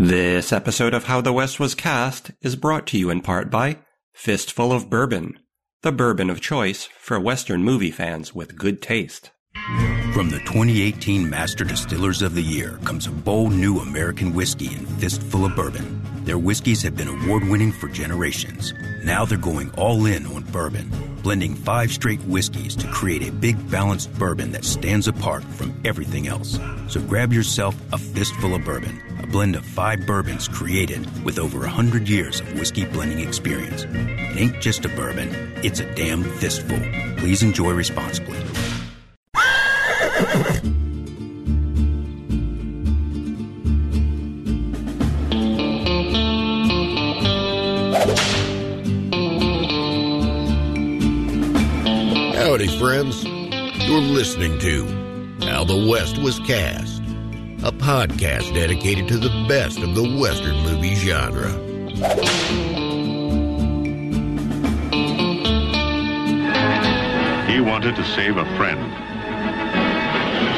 This episode of How the West Was Cast is brought to you in part by Fistful of Bourbon, the bourbon of choice for Western movie fans with good taste. From the 2018 Master Distillers of the Year comes a bold new American whiskey in Fistful of Bourbon. Their whiskeys have been award-winning for generations. Now they're going all in on bourbon, blending 5 straight whiskeys to create a big, balanced bourbon that stands apart from everything else. So grab yourself a Fistful of Bourbon, a blend of 5 bourbons created with over 100 years of whiskey blending experience. It ain't just a bourbon, it's a damn fistful. Please enjoy responsibly. Howdy, friends. You're listening to How the West Was Cast, a podcast dedicated to the best of the Western movie genre. He wanted to save a friend.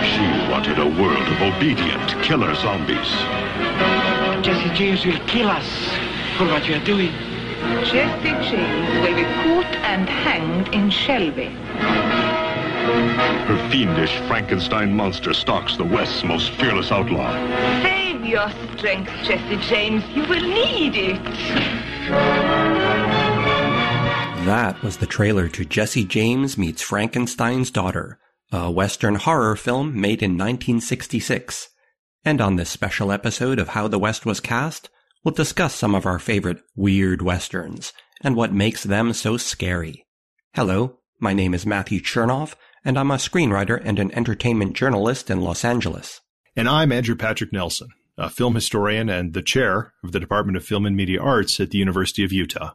She wanted a world of obedient killer zombies. Jesse James will kill us for what you are doing. Jesse James will be caught and hanged in Shelby. Her fiendish Frankenstein monster stalks the West's most fearless outlaw. Save your strength, Jesse James. You will need it. That was the trailer to Jesse James Meets Frankenstein's Daughter, a Western horror film made in 1966. And on this special episode of How the West Was Cast, we'll discuss some of our favorite weird westerns and what makes them so scary. Hello, my name is Matthew Chernoff, and I'm a screenwriter and an entertainment journalist in Los Angeles. And I'm Andrew Patrick Nelson, a film historian and the chair of the Department of Film and Media Arts at the University of Utah.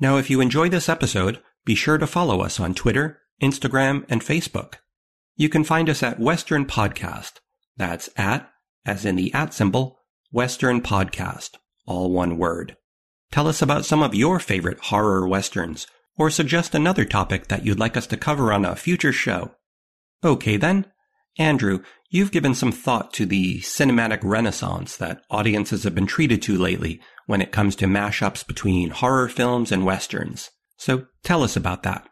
Now, if you enjoy this episode, be sure to follow us on Twitter, Instagram, and Facebook. You can find us at Western Podcast. That's at, as in the at symbol, Western Podcast. All one word. Tell us about some of your favorite horror westerns, or suggest another topic that you'd like us to cover on a future show. Okay then, Andrew, you've given some thought to the cinematic renaissance that audiences have been treated to lately when it comes to mashups between horror films and westerns. So tell us about that.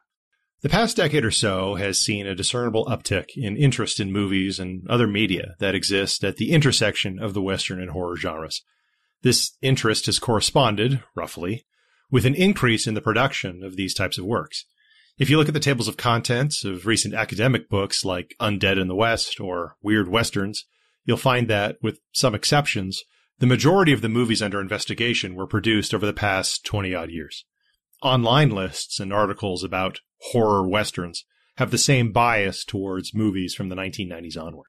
The past decade or so has seen a discernible uptick in interest in movies and other media that exist at the intersection of the Western and horror genres. This interest has corresponded, roughly, with an increase in the production of these types of works. If you look at the tables of contents of recent academic books like Undead in the West or Weird Westerns, you'll find that, with some exceptions, the majority of the movies under investigation were produced over the past 20-odd years. Online lists and articles about horror westerns have the same bias towards movies from the 1990s onward.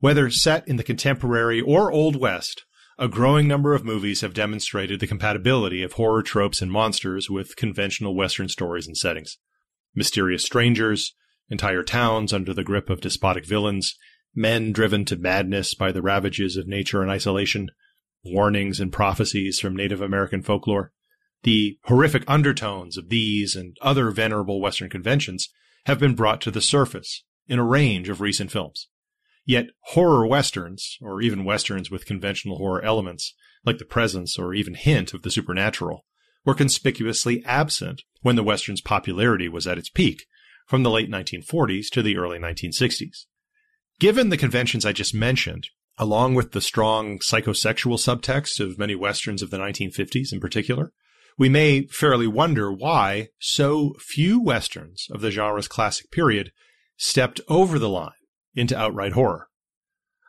Whether set in the contemporary or Old West, a growing number of movies have demonstrated the compatibility of horror tropes and monsters with conventional Western stories and settings. Mysterious strangers, entire towns under the grip of despotic villains, men driven to madness by the ravages of nature and isolation, warnings and prophecies from Native American folklore. The horrific undertones of these and other venerable Western conventions have been brought to the surface in a range of recent films. Yet horror westerns, or even westerns with conventional horror elements, like the presence or even hint of the supernatural, were conspicuously absent when the western's popularity was at its peak, from the late 1940s to the early 1960s. Given the conventions I just mentioned, along with the strong psychosexual subtext of many westerns of the 1950s in particular, we may fairly wonder why so few westerns of the genre's classic period stepped over the line into outright horror.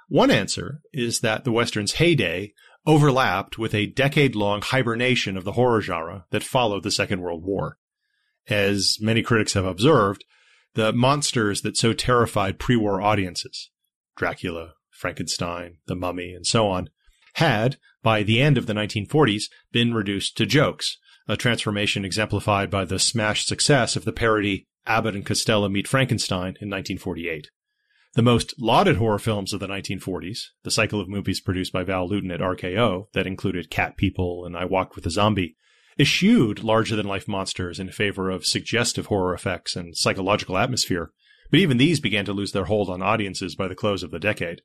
One answer is that the Western's heyday overlapped with a decade-long hibernation of the horror genre that followed the Second World War. As many critics have observed, the monsters that so terrified pre-war audiences, Dracula, Frankenstein, the Mummy, and so on, had, by the end of the 1940s, been reduced to jokes, a transformation exemplified by the smash success of the parody Abbott and Costello Meet Frankenstein in 1948. The most lauded horror films of the 1940s, the cycle of movies produced by Val Lewton at RKO that included Cat People and I Walked with a Zombie, eschewed larger-than-life monsters in favor of suggestive horror effects and psychological atmosphere, but even these began to lose their hold on audiences by the close of the decade.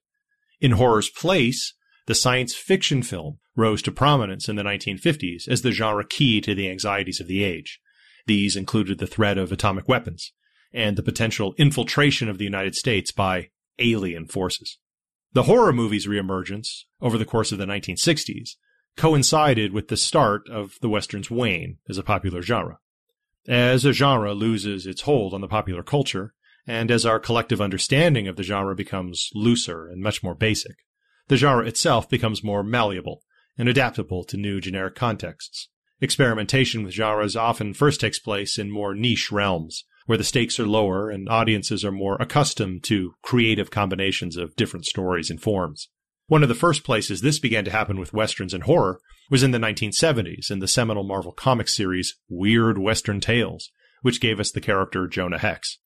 In horror's place, the science fiction film rose to prominence in the 1950s as the genre key to the anxieties of the age. These included the threat of atomic weapons and the potential infiltration of the United States by alien forces. The horror movie's reemergence over the course of the 1960s coincided with the start of the Western's wane as a popular genre. As a genre loses its hold on the popular culture, and as our collective understanding of the genre becomes looser and much more basic, the genre itself becomes more malleable and adaptable to new generic contexts. Experimentation with genres often first takes place in more niche realms, where the stakes are lower and audiences are more accustomed to creative combinations of different stories and forms. One of the first places this began to happen with Westerns and horror was in the 1970s in the seminal Marvel comic series Weird Western Tales, which gave us the character Jonah Hex.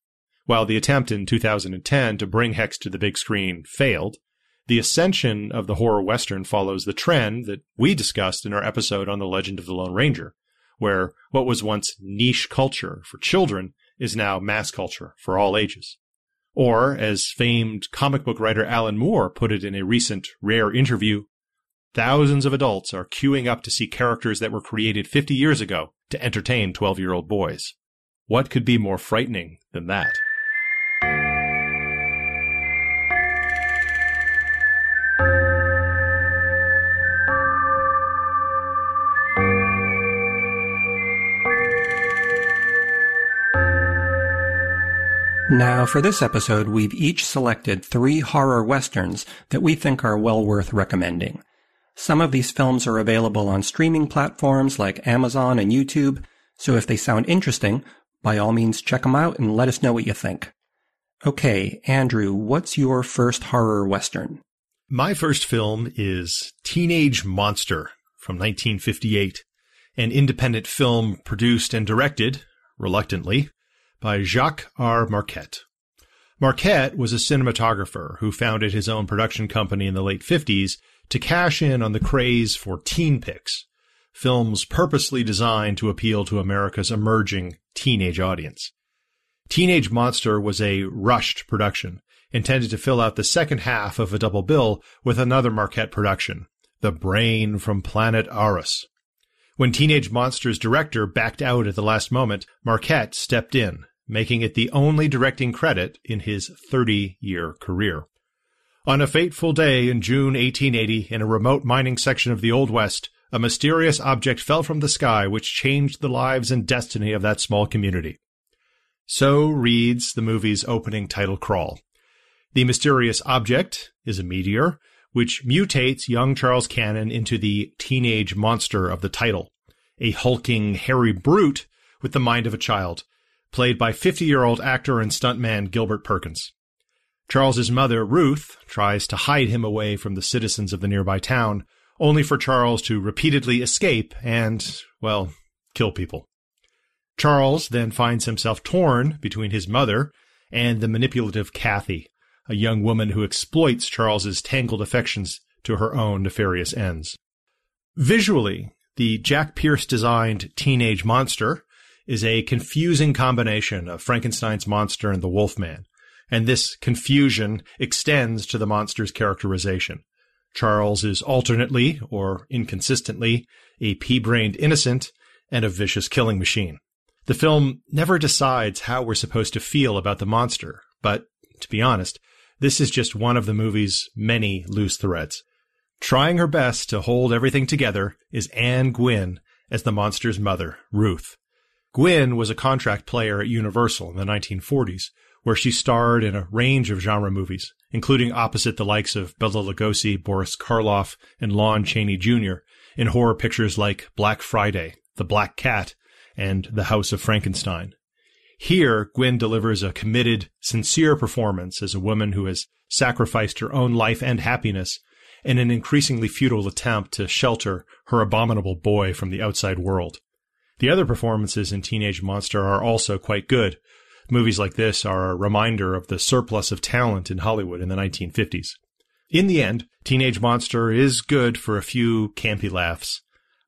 While the attempt in 2010 to bring Hex to the big screen failed, the ascension of the horror Western follows the trend that we discussed in our episode on The Legend of the Lone Ranger, where what was once niche culture for children is now mass culture for all ages. Or, as famed comic book writer Alan Moore put it in a recent rare interview, thousands of adults are queuing up to see characters that were created 50 years ago to entertain 12-year-old boys. What could be more frightening than that? Now, for this episode, we've each selected 3 horror westerns that we think are well worth recommending. Some of these films are available on streaming platforms like Amazon and YouTube, so if they sound interesting, by all means check them out and let us know what you think. Okay, Andrew, what's your first horror western? My first film is Teenage Monster from 1958, an independent film produced and directed, reluctantly, by Jacques R. Marquette. Marquette was a cinematographer who founded his own production company in the late 50s to cash in on the craze for teen pics, films purposely designed to appeal to America's emerging teenage audience. Teenage Monster was a rushed production, intended to fill out the second half of a double bill with another Marquette production, The Brain from Planet Arus. When Teenage Monster's director backed out at the last moment, Marquette stepped in, making it the only directing credit in his 30-year career. On a fateful day in June 1880, in a remote mining section of the Old West, a mysterious object fell from the sky which changed the lives and destiny of that small community. So reads the movie's opening title crawl. The mysterious object is a meteor, which mutates young Charles Cannon into the teenage monster of the title, a hulking, hairy brute with the mind of a child, played by 50-year-old actor and stuntman Gilbert Perkins. Charles's mother, Ruth, tries to hide him away from the citizens of the nearby town, only for Charles to repeatedly escape and, well, kill people. Charles then finds himself torn between his mother and the manipulative Kathy, a young woman who exploits Charles's tangled affections to her own nefarious ends. Visually, the Jack Pierce-designed Teenage Monster is a confusing combination of Frankenstein's monster and the Wolfman, and this confusion extends to the monster's characterization. Charles is alternately, or inconsistently, a pea-brained innocent and a vicious killing machine. The film never decides how we're supposed to feel about the monster, but, to be honest, this is just one of the movie's many loose threads. Trying her best to hold everything together is Anne Gwynne as the monster's mother, Ruth. Gwynne was a contract player at Universal in the 1940s, where she starred in a range of genre movies, including opposite the likes of Bela Lugosi, Boris Karloff, and Lon Chaney Jr. in horror pictures like Black Friday, The Black Cat, and The House of Frankenstein. Here, Gwynne delivers a committed, sincere performance as a woman who has sacrificed her own life and happiness in an increasingly futile attempt to shelter her abominable boy from the outside world. The other performances in Teenage Monster are also quite good. Movies like this are a reminder of the surplus of talent in Hollywood in the 1950s. In the end, Teenage Monster is good for a few campy laughs,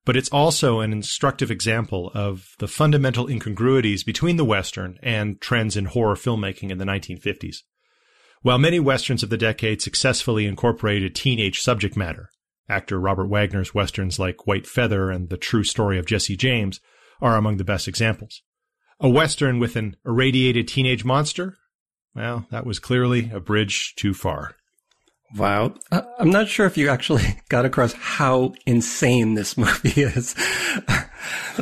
but it's also an instructive example of the fundamental incongruities between the Western and trends in horror filmmaking in the 1950s. While many Westerns of the decade successfully incorporated teenage subject matter, Actor Robert Wagner's westerns like White Feather and The True Story of Jesse James are among the best examples. A western with an irradiated teenage monster? Well, that was clearly a bridge too far. Wow. I'm not sure if you actually got across how insane this movie is.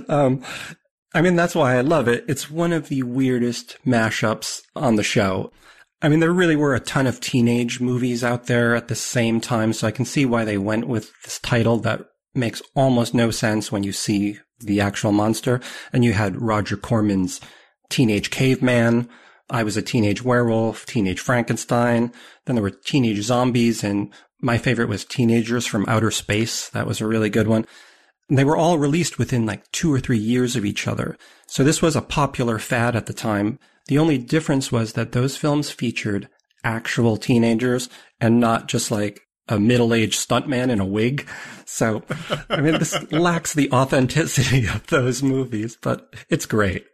I mean, that's why I love it. It's one of the weirdest mashups on the show. I mean, there really were a ton of teenage movies out there at the same time, so I can see why they went with this title that makes almost no sense when you see the actual monster. And you had Roger Corman's Teenage Caveman, I Was a Teenage Werewolf, Teenage Frankenstein. Then there were Teenage Zombies, and my favorite was Teenagers from Outer Space. That was a really good one. And they were all released within like 2 or 3 years of each other. So this was a popular fad at the time. The only difference was that those films featured actual teenagers and not just like a middle-aged stuntman in a wig. So, I mean, this lacks the authenticity of those movies, but it's great.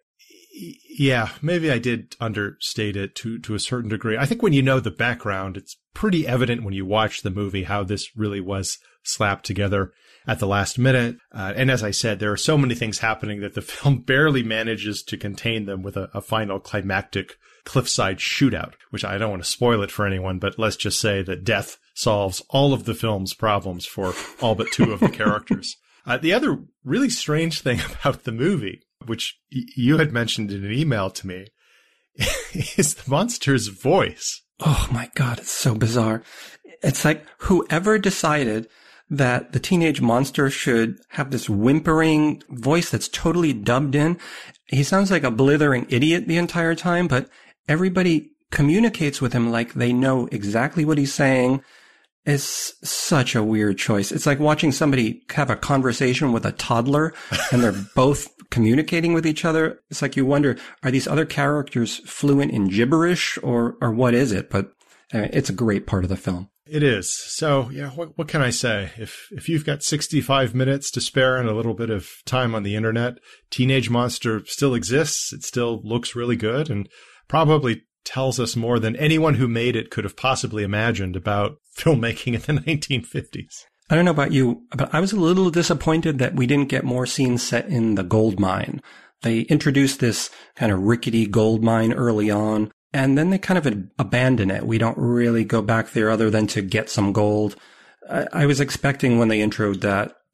Yeah, maybe I did understate it to a certain degree. I think when you know the background, it's pretty evident when you watch the movie how this really was slapped together at the last minute. And as I said, there are so many things happening that the film barely manages to contain them with a final climactic cliffside shootout, which I don't want to spoil it for anyone, but let's just say that death solves all of the film's problems for all but two of the characters. The other really strange thing about the movie, which you had mentioned in an email to me, is the monster's voice. Oh my God, it's so bizarre. It's like whoever decided that the teenage monster should have this whimpering voice that's totally dubbed in. He sounds like a blithering idiot the entire time, but everybody communicates with him like they know exactly what he's saying. It's such a weird choice. It's like watching somebody have a conversation with a toddler and they're both communicating with each other. It's like you wonder, are these other characters fluent in gibberish or what is it? But anyway, it's a great part of the film. It is. So, yeah, what can I say? If you've got 65 minutes to spare and a little bit of time on the internet, Teenage Monster still exists. It still looks really good and probably tells us more than anyone who made it could have possibly imagined about filmmaking in the 1950s. I don't know about you, but I was a little disappointed that we didn't get more scenes set in the gold mine. They introduced this kind of rickety gold mine early on, and then they kind of abandon it. We don't really go back there other than to get some gold. I was expecting when they introed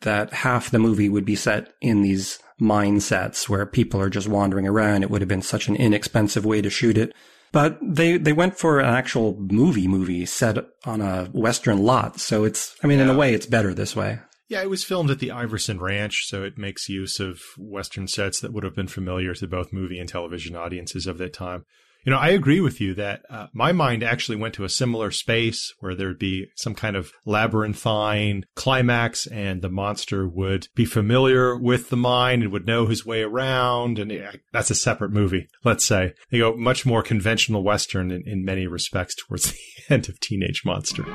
that half the movie would be set in these mine sets where people are just wandering around. It would have been such an inexpensive way to shoot it. But they went for an actual movie set on a Western lot. So it's, I mean, in a way, it's better this way. Yeah, it was filmed at the Iverson Ranch, so it makes use of Western sets that would have been familiar to both movie and television audiences of that time. You know, I agree with you that my mind actually went to a similar space where there'd be some kind of labyrinthine climax and the monster would be familiar with the mine and would know his way around. And that's a separate movie, let's say. They go much more conventional Western in many respects towards the end of Teenage Monster.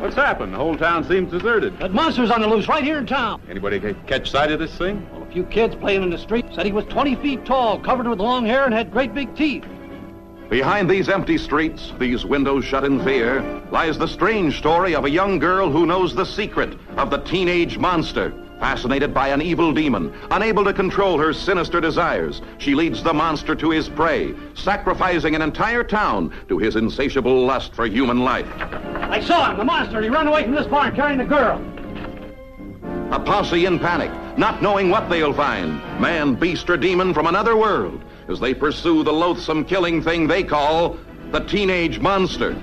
What's happened? The whole town seems deserted. That monster's on the loose right here in town. Anybody catch sight of this thing? A few kids playing in the street said he was 20 feet tall, covered with long hair, and had great big teeth. Behind these empty streets, these windows shut in fear, lies the strange story of a young girl who knows the secret of the teenage monster. Fascinated by an evil demon, unable to control her sinister desires, she leads the monster to his prey, sacrificing an entire town to his insatiable lust for human life. I saw him, the monster. He ran away from this barn carrying the girl. A posse in panic, not knowing what they'll find, man, beast, or demon from another world, as they pursue the loathsome killing thing they call the teenage monster.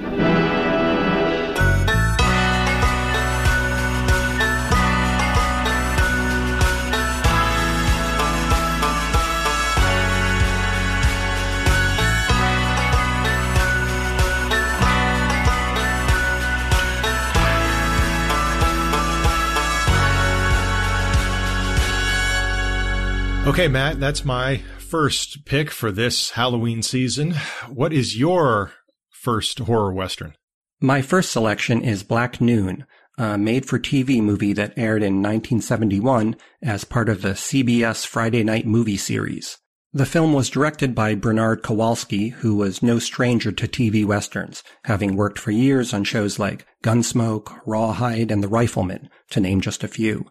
Okay, Matt, that's my first pick for this Halloween season. What is your first horror Western? My first selection is Black Noon, a made-for-TV movie that aired in 1971 as part of the CBS Friday Night Movie series. The film was directed by Bernard Kowalski, who was no stranger to TV westerns, having worked for years on shows like Gunsmoke, Rawhide, and The Rifleman, to name just a few.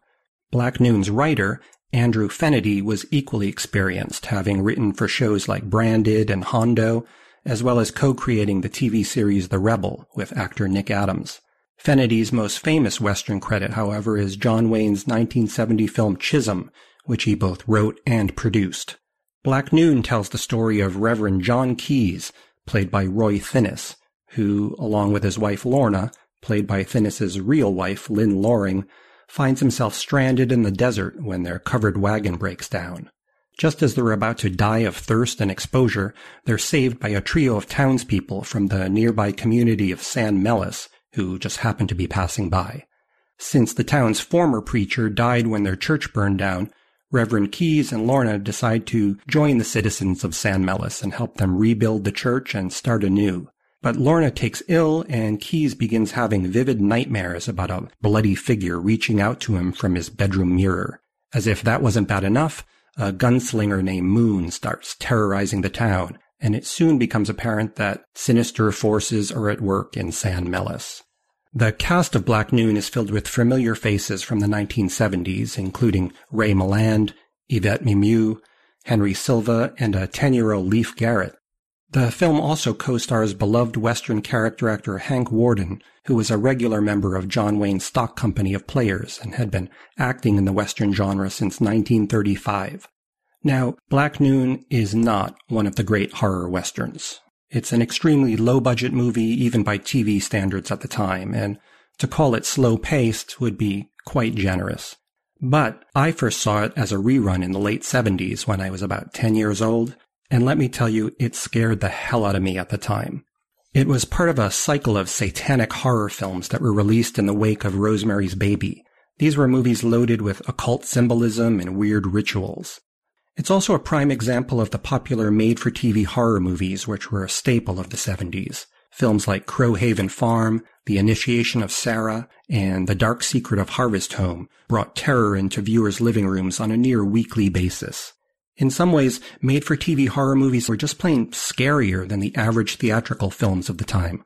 Black Noon's writer, Andrew Fenady, was equally experienced, having written for shows like Branded and Hondo, as well as co-creating the TV series The Rebel with actor Nick Adams. Fenady's most famous Western credit, however, is John Wayne's 1970 film Chisholm, which he both wrote and produced. Black Noon tells the story of Reverend John Keyes, played by Roy Thinnes, who, along with his wife Lorna, played by Thinnes' real wife Lynn Loring, finds himself stranded in the desert when their covered wagon breaks down. Just as they're about to die of thirst and exposure, they're saved by a trio of townspeople from the nearby community of San Melis, who just happen to be passing by. Since the town's former preacher died when their church burned down, Reverend Keyes and Lorna decide to join the citizens of San Melis and help them rebuild the church and start anew. But Lorna takes ill, and Keyes begins having vivid nightmares about a bloody figure reaching out to him from his bedroom mirror. As if that wasn't bad enough, a gunslinger named Moon starts terrorizing the town, and it soon becomes apparent that sinister forces are at work in San Melis. The cast of Black Noon is filled with familiar faces from the 1970s, including Ray Milland, Yvette Mimieux, Henry Silva, and a 10-year-old Leif Garrett. The film also co-stars beloved Western character actor Hank Warden, who was a regular member of John Wayne's stock company of players and had been acting in the Western genre since 1935. Now, Black Noon is not one of the great horror Westerns. It's an extremely low-budget movie, even by TV standards at the time, and to call it slow-paced would be quite generous. But I first saw it as a rerun in the late 70s when I was about 10 years old, and let me tell you, it scared the hell out of me at the time. It was part of a cycle of satanic horror films that were released in the wake of Rosemary's Baby. These were movies loaded with occult symbolism and weird rituals. It's also a prime example of the popular made-for-TV horror movies, which were a staple of the 70s. Films like Crowhaven Farm, The Initiation of Sarah, and The Dark Secret of Harvest Home brought terror into viewers' living rooms on a near-weekly basis. In some ways, made-for-TV horror movies were just plain scarier than the average theatrical films of the time.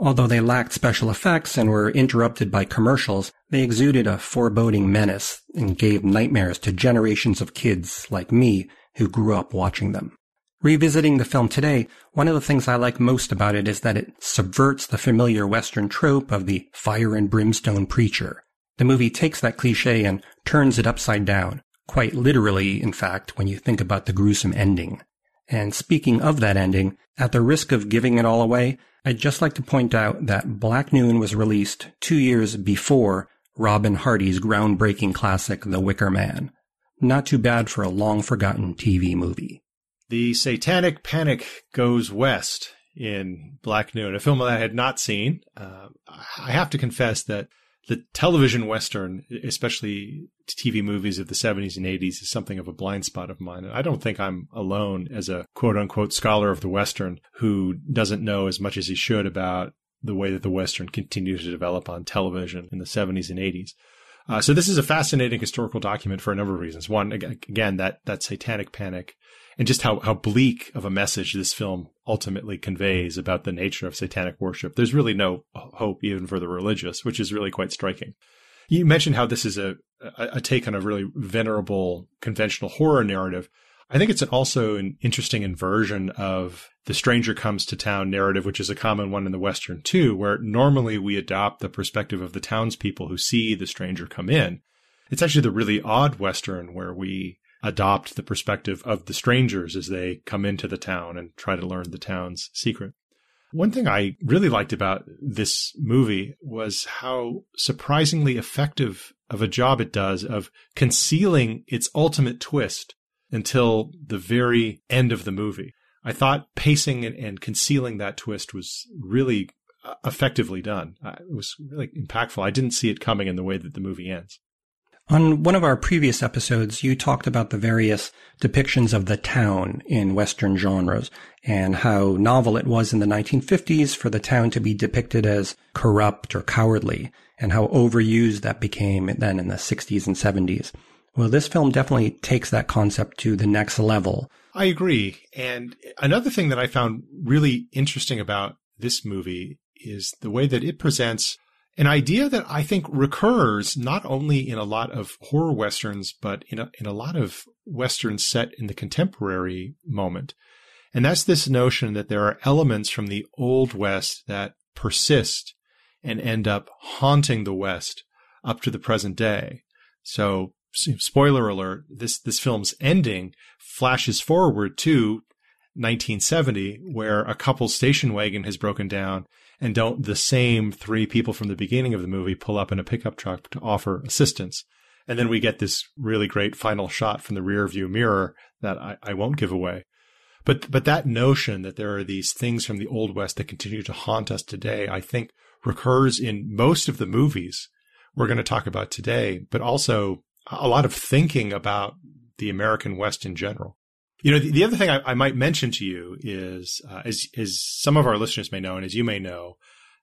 Although they lacked special effects and were interrupted by commercials, they exuded a foreboding menace and gave nightmares to generations of kids like me who grew up watching them. Revisiting the film today, one of the things I like most about it is that it subverts the familiar Western trope of the fire and brimstone preacher. The movie takes that cliché and turns it upside down. Quite literally, in fact, when you think about the gruesome ending. And speaking of that ending, at the risk of giving it all away, I'd just like to point out that Black Noon was released 2 years before Robin Hardy's groundbreaking classic The Wicker Man. Not too bad for a long-forgotten TV movie. The satanic panic goes west in Black Noon, a film that I had not seen. I have to confess that the television Western, especially TV movies of the 70s and 80s, is something of a blind spot of mine. I don't think I'm alone as a quote-unquote scholar of the Western who doesn't know as much as he should about the way that the Western continues to develop on television in the 70s and 80s. So this is a fascinating historical document for a number of reasons. One, again, that satanic panic and just how bleak of a message this film ultimately conveys about the nature of satanic worship. There's really no hope even for the religious, which is really quite striking. You mentioned how this is a take on a really venerable conventional horror narrative. I think it's also an interesting inversion of the stranger comes to town narrative, which is a common one in the Western too, where normally we adopt the perspective of the townspeople who see the stranger come in. It's actually the really odd Western where we adopt the perspective of the strangers as they come into the town and try to learn the town's secret. One thing I really liked about this movie was how surprisingly effective of a job it does of concealing its ultimate twist until the very end of the movie. I thought pacing and concealing that twist was really effectively done. It was really impactful. I didn't see it coming in the way that the movie ends. On one of our previous episodes, you talked about the various depictions of the town in Western genres and how novel it was in the 1950s for the town to be depicted as corrupt or cowardly, and how overused that became then in the 60s and 70s. Well, this film definitely takes that concept to the next level. I agree. And another thing that I found really interesting about this movie is the way that it presents an idea that I think recurs not only in a lot of horror Westerns, but in a lot of Westerns set in the contemporary moment. And that's this notion that there are elements from the Old West that persist and end up haunting the West up to the present day. So, spoiler alert, this film's ending flashes forward to 1970, where a couple's station wagon has broken down, and the same three people from the beginning of the movie pull up in a pickup truck to offer assistance. And then we get this really great final shot from the rear view mirror that I won't give away. But that notion that there are these things from the Old West that continue to haunt us today, I think recurs in most of the movies we're going to talk about today, but also a lot of thinking about the American West in general. You know, the other thing I might mention to you is, as some of our listeners may know, and as you may know,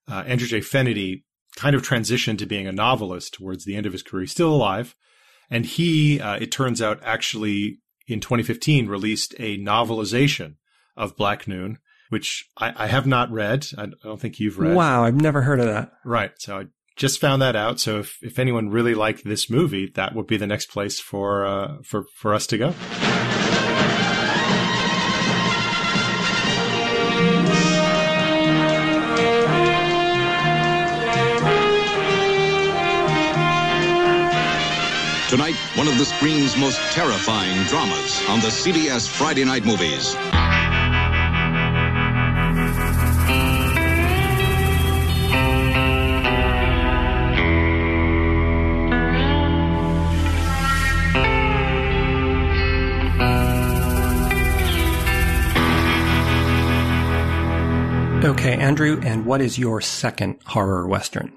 Andrew J. Fenity kind of transitioned to being a novelist towards the end of his career. He's still alive. And he, it turns out, actually in 2015 released a novelization of Black Noon, which I have not read. I don't think you've read. Wow, I've never heard of that. Right. So I just found that out. So if anyone really liked this movie, that would be the next place for us to go. Tonight, one of the screen's most terrifying dramas on the CBS Friday Night Movies. Okay, Andrew, and what is your second horror Western?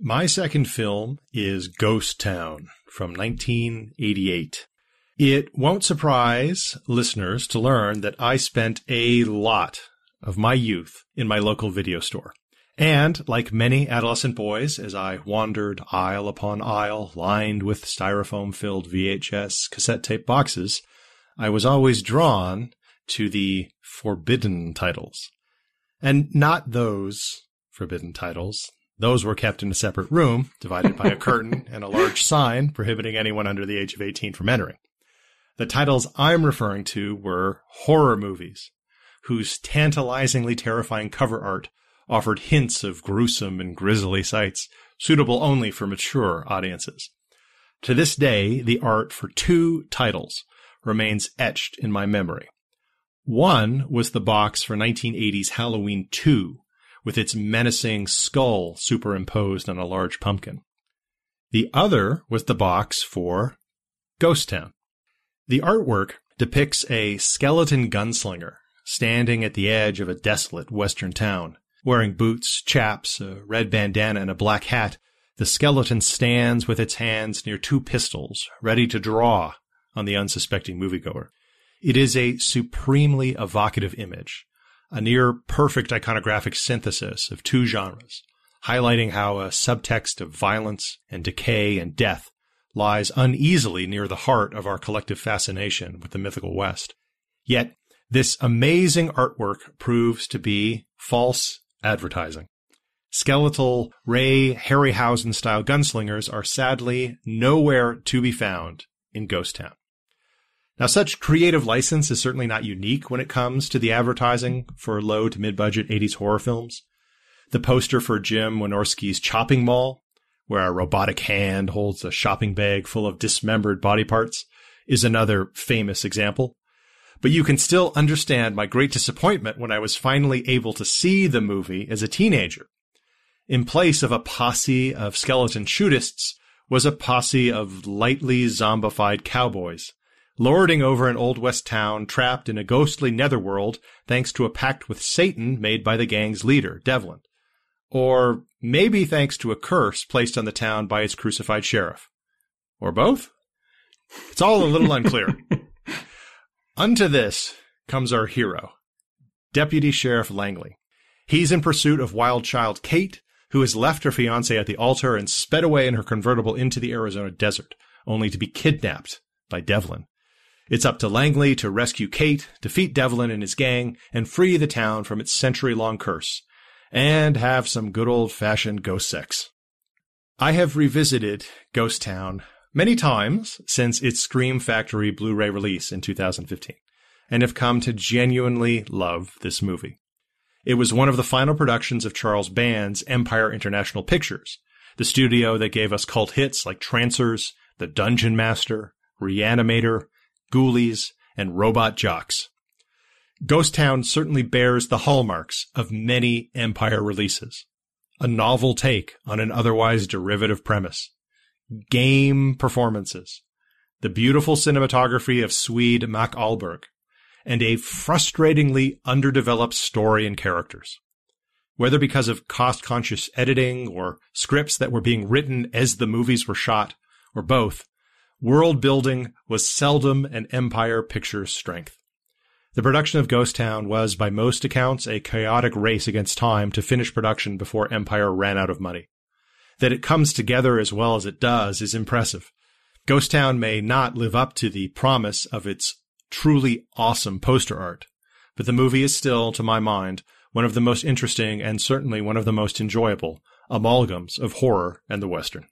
My second film is Ghost Town from 1988. It won't surprise listeners to learn that I spent a lot of my youth in my local video store. And like many adolescent boys, as I wandered aisle upon aisle, lined with styrofoam-filled VHS cassette tape boxes, I was always drawn to the forbidden titles. And not those forbidden titles. Those were kept in a separate room, divided by a curtain and a large sign prohibiting anyone under the age of 18 from entering. The titles I'm referring to were horror movies, whose tantalizingly terrifying cover art offered hints of gruesome and grisly sights suitable only for mature audiences. To this day, the art for two titles remains etched in my memory. One was the box for 1980's Halloween 2, with its menacing skull superimposed on a large pumpkin. The other was the box for Ghost Town. The artwork depicts a skeleton gunslinger standing at the edge of a desolate Western town. Wearing boots, chaps, a red bandana, and a black hat, the skeleton stands with its hands near two pistols, ready to draw on the unsuspecting moviegoer. It is a supremely evocative image, a near-perfect iconographic synthesis of two genres, highlighting how a subtext of violence and decay and death lies uneasily near the heart of our collective fascination with the mythical West. Yet, this amazing artwork proves to be false advertising. Skeletal Ray Harryhausen-style gunslingers are sadly nowhere to be found in Ghost Town. Now, such creative license is certainly not unique when it comes to the advertising for low to mid-budget 80s horror films. The poster for Jim Wynorski's Chopping Mall, where a robotic hand holds a shopping bag full of dismembered body parts, is another famous example. But you can still understand my great disappointment when I was finally able to see the movie as a teenager. In place of a posse of skeleton shootists was a posse of lightly zombified cowboys, lording over an Old West town trapped in a ghostly netherworld thanks to a pact with Satan made by the gang's leader, Devlin. Or maybe thanks to a curse placed on the town by its crucified sheriff. Or both? It's all a little unclear. Unto this comes our hero, Deputy Sheriff Langley. He's in pursuit of wild child Kate, who has left her fiancé at the altar and sped away in her convertible into the Arizona desert, only to be kidnapped by Devlin. It's up to Langley to rescue Kate, defeat Devlin and his gang, and free the town from its century-long curse, and have some good old-fashioned ghost sex. I have revisited Ghost Town many times since its Scream Factory Blu-ray release in 2015, and have come to genuinely love this movie. It was one of the final productions of Charles Band's Empire International Pictures, the studio that gave us cult hits like Trancers, The Dungeon Master, Reanimator, Ghoulies, and Robot Jocks. Ghost Town certainly bears the hallmarks of many Empire releases. A novel take on an otherwise derivative premise. Game performances. The beautiful cinematography of Swede Mac Ahlberg. And a frustratingly underdeveloped story and characters. Whether because of cost-conscious editing or scripts that were being written as the movies were shot, or both, world-building was seldom an Empire Pictures' strength. The production of Ghost Town was, by most accounts, a chaotic race against time to finish production before Empire ran out of money. That it comes together as well as it does is impressive. Ghost Town may not live up to the promise of its truly awesome poster art, but the movie is still, to my mind, one of the most interesting and certainly one of the most enjoyable amalgams of horror and the Western.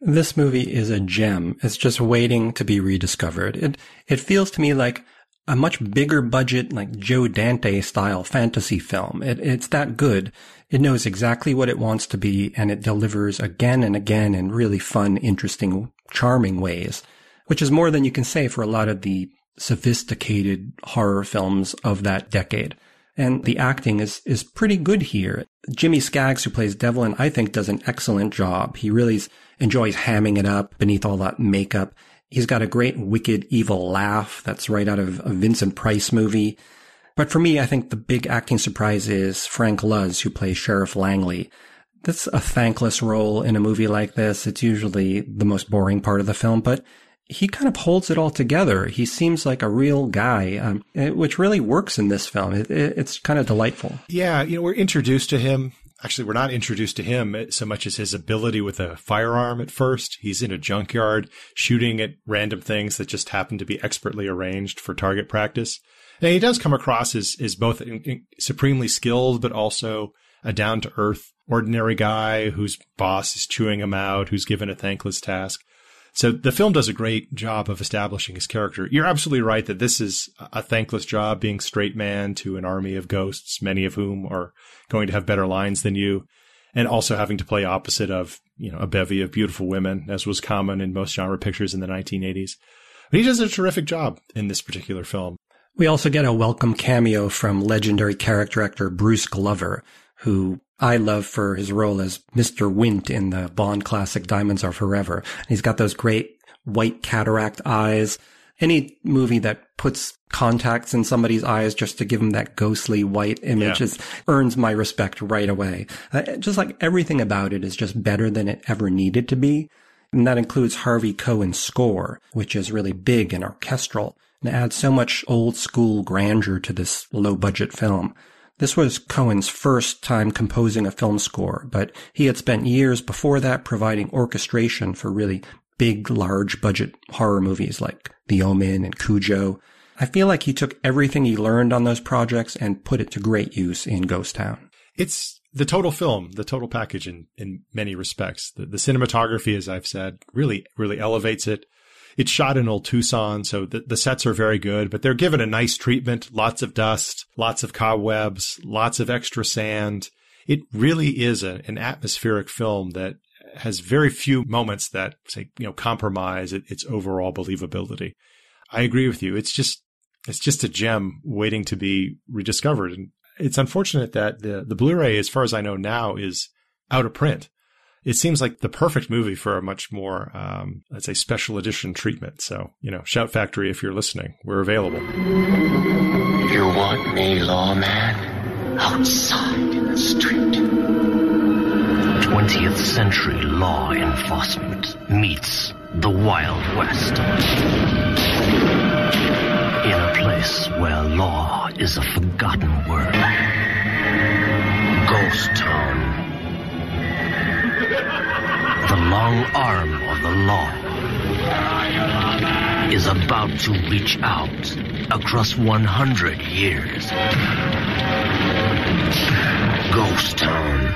This movie is a gem. It's just waiting to be rediscovered. It feels to me like a much bigger budget, like Joe Dante-style fantasy film. It's that good. It knows exactly what it wants to be, and it delivers again and again in really fun, interesting, charming ways, which is more than you can say for a lot of the sophisticated horror films of that decade. And the acting is pretty good here. Jimmy Skaggs, who plays Devlin, I think does an excellent job. He really enjoys hamming it up beneath all that makeup. He's got a great wicked evil laugh that's right out of a Vincent Price movie. But for me, I think the big acting surprise is Frank Luz, who plays Sheriff Langley. That's a thankless role in a movie like this. It's usually the most boring part of the film, but he kind of holds it all together. He seems like a real guy, which really works in this film. It's kind of delightful. Yeah, we're introduced to him. Actually, we're not introduced to him so much as his ability with a firearm at first. He's in a junkyard shooting at random things that just happen to be expertly arranged for target practice. And he does come across as both supremely skilled, but also a down-to-earth ordinary guy whose boss is chewing him out, who's given a thankless task. So the film does a great job of establishing his character. You're absolutely right that this is a thankless job, being straight man to an army of ghosts, many of whom are going to have better lines than you, and also having to play opposite of, a bevy of beautiful women, as was common in most genre pictures in the 1980s. But he does a terrific job in this particular film. We also get a welcome cameo from legendary character actor Bruce Glover, who I love for his role as Mr. Wint in the Bond classic Diamonds Are Forever. He's got those great white cataract eyes. Any movie that puts contacts in somebody's eyes just to give them that ghostly white image earns my respect right away. Just like everything about it is just better than it ever needed to be. And that includes Harvey Cohen's score, which is really big and orchestral and adds so much old school grandeur to this low budget film. This was Cohen's first time composing a film score, but he had spent years before that providing orchestration for really big, large-budget horror movies like The Omen and Cujo. I feel like he took everything he learned on those projects and put it to great use in Ghost Town. It's the total film, the total package in many respects. The cinematography, as I've said, really, really elevates it. It's shot in old Tucson, so the sets are very good, but they're given a nice treatment, lots of dust, lots of cobwebs, lots of extra sand. It really is an atmospheric film that has very few moments that compromise its overall believability. I agree with you. It's just a gem waiting to be rediscovered. And it's unfortunate that the Blu-ray, as far as I know now, is out of print. It seems like the perfect movie for a much more, let's say, special edition treatment. So, Shout Factory, if you're listening, we're available. You want me, lawman? Outside in the street. 20th century law enforcement meets the Wild West. In a place where law is a forgotten word. Ghost Town. The long arm of the law. is about to reach out across 100 years. Ghost Town.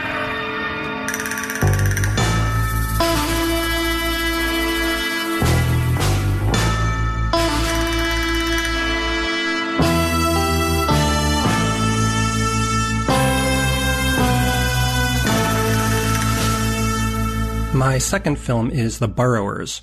My second film is The Burrowers.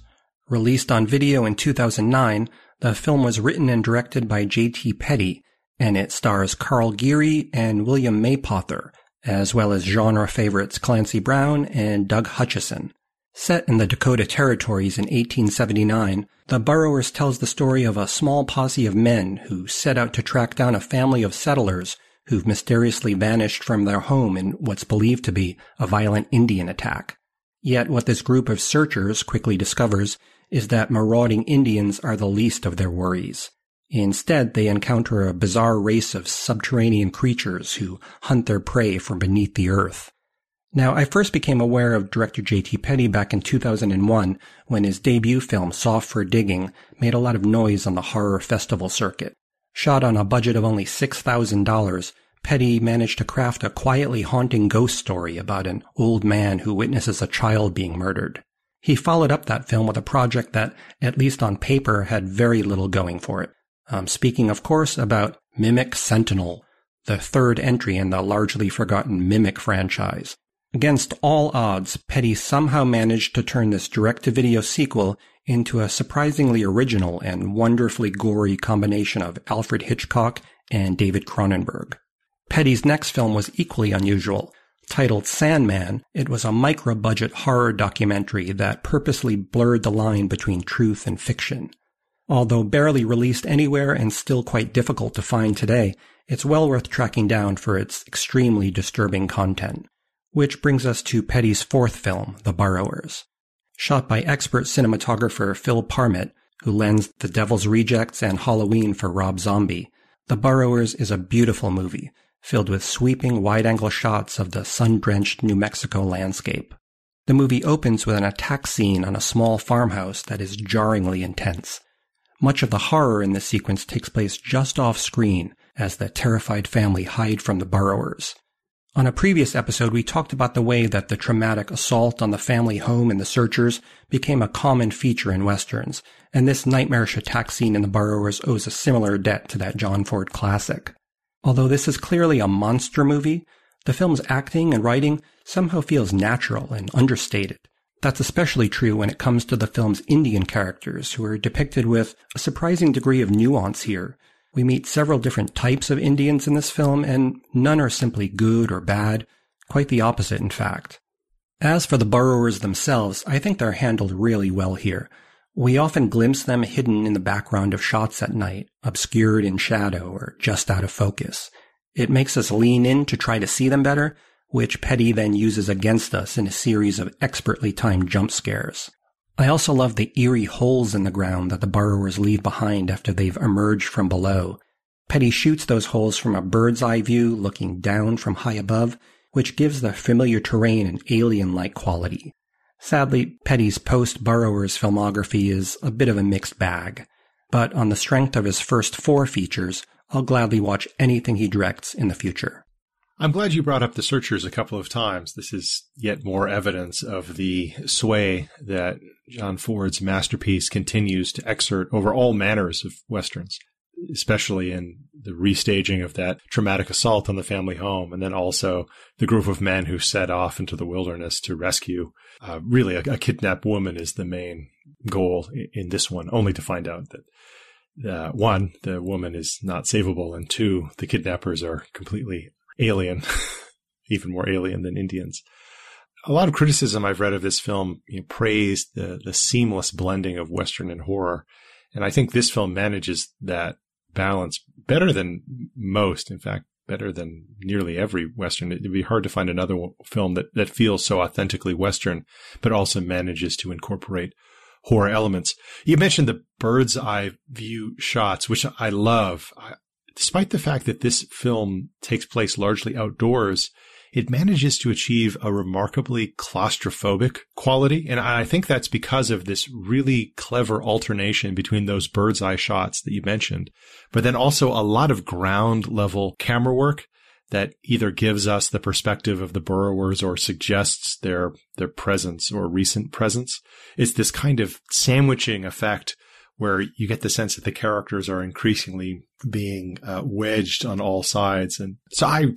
Released on video in 2009, the film was written and directed by J.T. Petty, and it stars Carl Geary and William Maypother, as well as genre favorites Clancy Brown and Doug Hutchison. Set in the Dakota Territories in 1879, The Burrowers tells the story of a small posse of men who set out to track down a family of settlers who've mysteriously vanished from their home in what's believed to be a violent Indian attack. Yet what this group of searchers quickly discovers is that marauding Indians are the least of their worries. Instead, they encounter a bizarre race of subterranean creatures who hunt their prey from beneath the earth. Now, I first became aware of director J.T. Petty back in 2001 when his debut film, Soft for Digging, made a lot of noise on the horror festival circuit. Shot on a budget of only $6,000, Petty managed to craft a quietly haunting ghost story about an old man who witnesses a child being murdered. He followed up that film with a project that, at least on paper, had very little going for it. I'm speaking, of course, about Mimic Sentinel, the third entry in the largely forgotten Mimic franchise. Against all odds, Petty somehow managed to turn this direct-to-video sequel into a surprisingly original and wonderfully gory combination of Alfred Hitchcock and David Cronenberg. Petty's next film was equally unusual. Titled Sandman, it was a micro-budget horror documentary that purposely blurred the line between truth and fiction. Although barely released anywhere and still quite difficult to find today, it's well worth tracking down for its extremely disturbing content. Which brings us to Petty's fourth film, The Burrowers. Shot by expert cinematographer Phil Parmet, who lensed The Devil's Rejects and Halloween for Rob Zombie, The Burrowers is a beautiful movie, filled with sweeping wide-angle shots of the sun-drenched New Mexico landscape. The movie opens with an attack scene on a small farmhouse that is jarringly intense. Much of the horror in this sequence takes place just off-screen as the terrified family hide from the burrowers. On a previous episode, we talked about the way that the traumatic assault on the family home and the searchers became a common feature in Westerns, and this nightmarish attack scene in The Burrowers owes a similar debt to that John Ford classic. Although this is clearly a monster movie, the film's acting and writing somehow feels natural and understated. That's especially true when it comes to the film's Indian characters, who are depicted with a surprising degree of nuance here. We meet several different types of Indians in this film, and none are simply good or bad. Quite the opposite, in fact. As for the burrowers themselves, I think they're handled really well here. We often glimpse them hidden in the background of shots at night, obscured in shadow or just out of focus. It makes us lean in to try to see them better, which Petty then uses against us in a series of expertly timed jump scares. I also love the eerie holes in the ground that the burrowers leave behind after they've emerged from below. Petty shoots those holes from a bird's eye view looking down from high above, which gives the familiar terrain an alien-like quality. Sadly, Petty's post-Burrowers filmography is a bit of a mixed bag, but on the strength of his first four features, I'll gladly watch anything he directs in the future. I'm glad you brought up The Searchers a couple of times. This is yet more evidence of the sway that John Ford's masterpiece continues to exert over all manners of Westerns, especially in the restaging of that traumatic assault on the family home, and then also the group of men who set off into the wilderness to rescue. Really, a kidnapped woman is the main goal in this one, only to find out that, one, the woman is not savable, and two, the kidnappers are completely alien, even more alien than Indians. A lot of criticism I've read of this film praised the seamless blending of Western and horror, and I think this film manages that balance better than most, in fact, better than nearly every Western. It'd be hard to find another film that feels so authentically Western, but also manages to incorporate horror elements. You mentioned the bird's eye view shots, which I love. Despite the fact that this film takes place largely outdoors, it manages to achieve a remarkably claustrophobic quality. And I think that's because of this really clever alternation between those bird's eye shots that you mentioned, but then also a lot of ground level camera work that either gives us the perspective of the burrowers or suggests their presence or recent presence. It's this kind of sandwiching effect where you get the sense that the characters are increasingly being wedged on all sides. And so I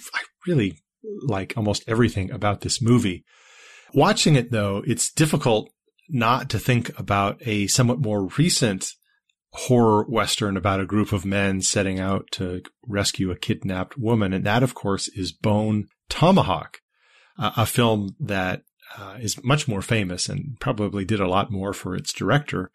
really like almost everything about this movie. Watching it, though, it's difficult not to think about a somewhat more recent horror Western about a group of men setting out to rescue a kidnapped woman. And that, of course, is Bone Tomahawk, a film that is much more famous and probably did a lot more for its director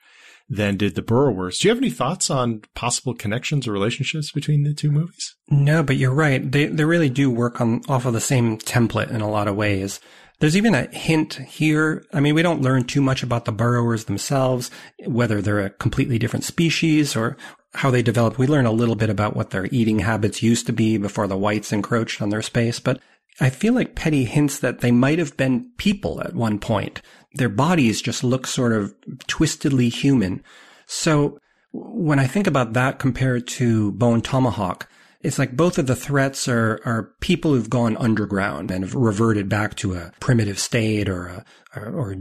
than did The Burrowers. Do you have any thoughts on possible connections or relationships between the two movies? No, but you're right. They really do work off of the same template in a lot of ways. There's even a hint here. I mean, we don't learn too much about the burrowers themselves, whether they're a completely different species or how they develop. We learn a little bit about what their eating habits used to be before the whites encroached on their space, but I feel like Petty hints that they might have been people at one point. Their bodies just look sort of twistedly human. So when I think about that compared to Bone Tomahawk, it's like both of the threats are people who've gone underground and have reverted back to a primitive state or